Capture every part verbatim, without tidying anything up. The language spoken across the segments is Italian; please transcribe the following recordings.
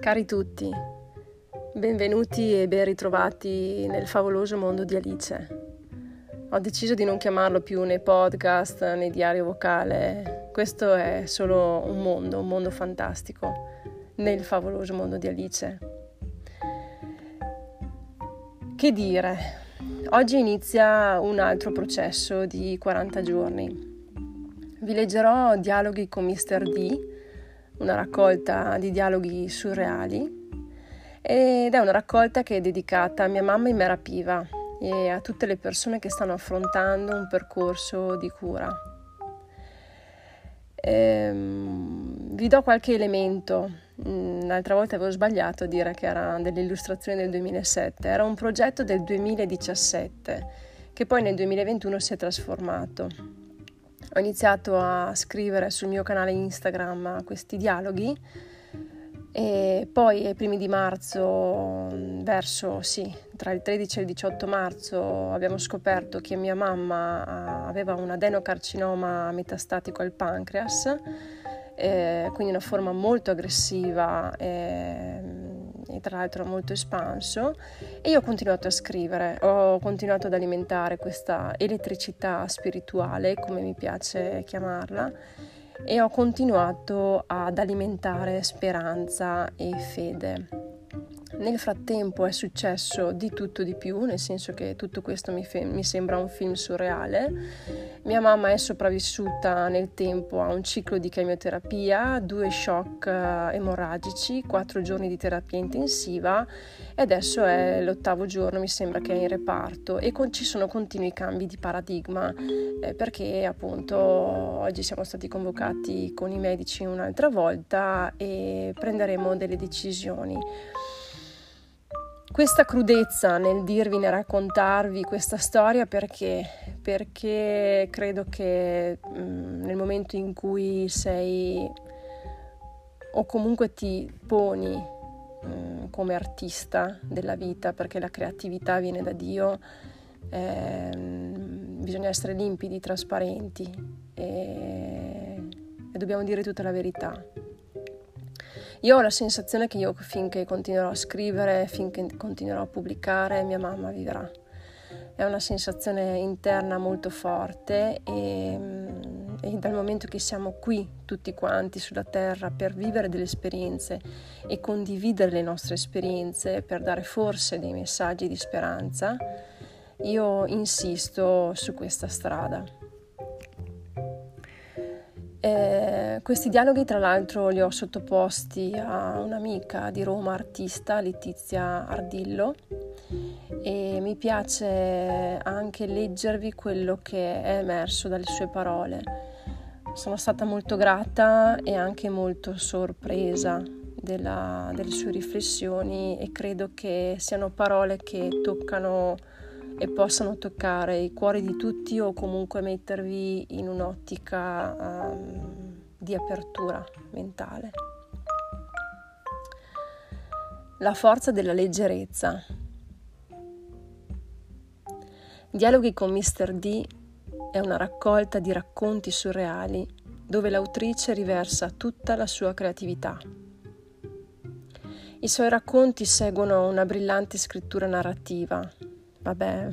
Cari tutti, benvenuti e ben ritrovati nel favoloso mondo di Alice. Ho deciso di non chiamarlo più né podcast né diario vocale, questo è solo un mondo, un mondo fantastico, nel favoloso mondo di Alice. Che dire, oggi inizia un altro processo di quaranta giorni. Vi leggerò Dialoghi con mister D, una raccolta di dialoghi surreali, ed è una raccolta che è dedicata a mia mamma in Mara Piva e a tutte le persone che stanno affrontando un percorso di cura. Ehm, vi do qualche elemento. L'altra volta avevo sbagliato a dire che era delle illustrazioni del duemilasette, era un progetto del duemiladiciassette che poi nel duemilaventuno si è trasformato. Ho iniziato a scrivere sul mio canale Instagram questi dialoghi e poi ai primi di marzo, verso sì, tra il tredici e il diciotto marzo, abbiamo scoperto che mia mamma aveva un adenocarcinoma metastatico al pancreas, eh, quindi una forma molto aggressiva e, e tra l'altro molto espanso, e io ho continuato a scrivere, ho continuato ad alimentare questa elettricità spirituale, come mi piace chiamarla, e ho continuato ad alimentare speranza e fede. Nel frattempo è successo di tutto di più, nel senso che tutto questo mi, fe- mi sembra un film surreale. Mia mamma è sopravvissuta nel tempo a un ciclo di chemioterapia, due shock emorragici, quattro giorni di terapia intensiva e adesso è l'ottavo giorno, mi sembra, che è in reparto, e con- ci sono continui cambi di paradigma eh, perché appunto oggi siamo stati convocati con i medici un'altra volta e prenderemo delle decisioni. Questa crudezza nel dirvi, nel raccontarvi questa storia, perché? Perché credo che mh, nel momento in cui sei o comunque ti poni mh, come artista della vita, perché la creatività viene da Dio, eh, bisogna essere limpidi, trasparenti e, e dobbiamo dire tutta la verità. Io ho la sensazione che io finché continuerò a scrivere, finché continuerò a pubblicare, mia mamma vivrà. È una sensazione interna molto forte e, e dal momento che siamo qui tutti quanti sulla terra per vivere delle esperienze e condividere le nostre esperienze, per dare forse dei messaggi di speranza, io insisto su questa strada. Eh, questi dialoghi tra l'altro li ho sottoposti a un'amica di Roma, artista, Letizia Ardillo, e mi piace anche leggervi quello che è emerso dalle sue parole. Sono stata molto grata e anche molto sorpresa della, delle sue riflessioni, e credo che siano parole che toccano e possano toccare i cuori di tutti, o comunque mettervi in un'ottica um, di apertura mentale. La forza della leggerezza. Dialoghi con mister D è una raccolta di racconti surreali dove l'autrice riversa tutta la sua creatività. I suoi racconti seguono una brillante scrittura narrativa, vabbè,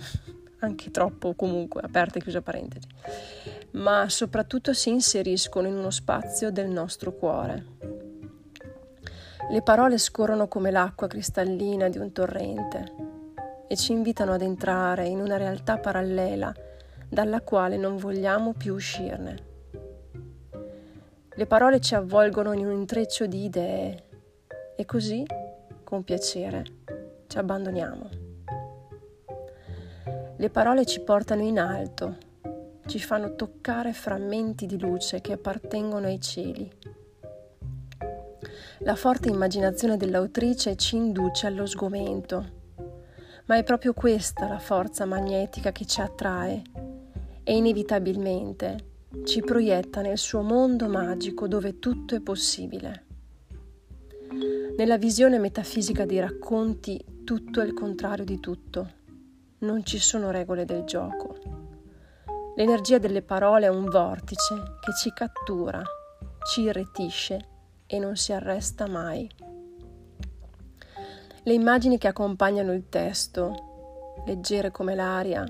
anche troppo comunque, aperta e chiusa parentesi, ma soprattutto si inseriscono in uno spazio del nostro cuore. Le parole scorrono come l'acqua cristallina di un torrente e ci invitano ad entrare in una realtà parallela dalla quale non vogliamo più uscirne. Le parole ci avvolgono in un intreccio di idee e così, con piacere, ci abbandoniamo. Le parole ci portano in alto, ci fanno toccare frammenti di luce che appartengono ai cieli. La forte immaginazione dell'autrice ci induce allo sgomento, ma è proprio questa la forza magnetica che ci attrae e inevitabilmente ci proietta nel suo mondo magico dove tutto è possibile. Nella visione metafisica dei racconti tutto è il contrario di tutto. Non ci sono regole del gioco. L'energia delle parole è un vortice che ci cattura, ci irretisce e non si arresta mai. Le immagini che accompagnano il testo, leggere come l'aria,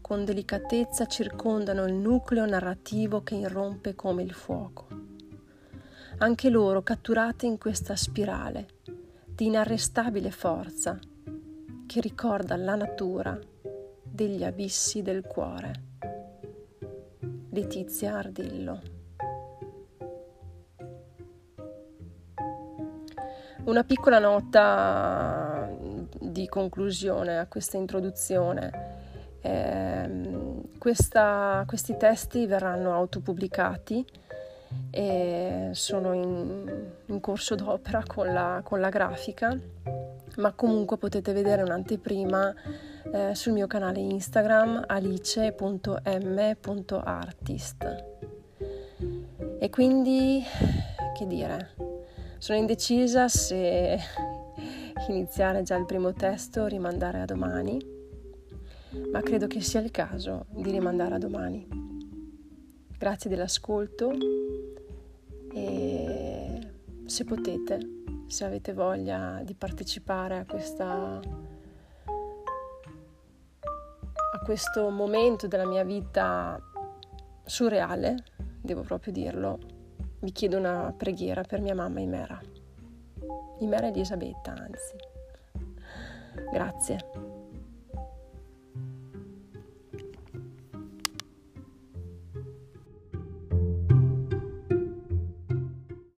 con delicatezza circondano il nucleo narrativo che irrompe come il fuoco. Anche loro catturate in questa spirale di inarrestabile forza che ricorda la natura degli abissi del cuore. Letizia Ardillo. Una piccola nota di conclusione a questa introduzione. Eh, questa, questi testi verranno autopubblicati e sono in, in corso d'opera con la, con la grafica, ma comunque potete vedere un'anteprima eh, sul mio canale Instagram alice punto m punto artist. E quindi, che dire... Sono indecisa se iniziare già il primo testo o rimandare a domani, ma credo che sia il caso di rimandare a domani. Grazie dell'ascolto e se potete, se avete voglia di partecipare a questa, a questo momento della mia vita surreale, devo proprio dirlo, vi chiedo una preghiera per mia mamma Imera. Imera Elisabetta, anzi. Grazie.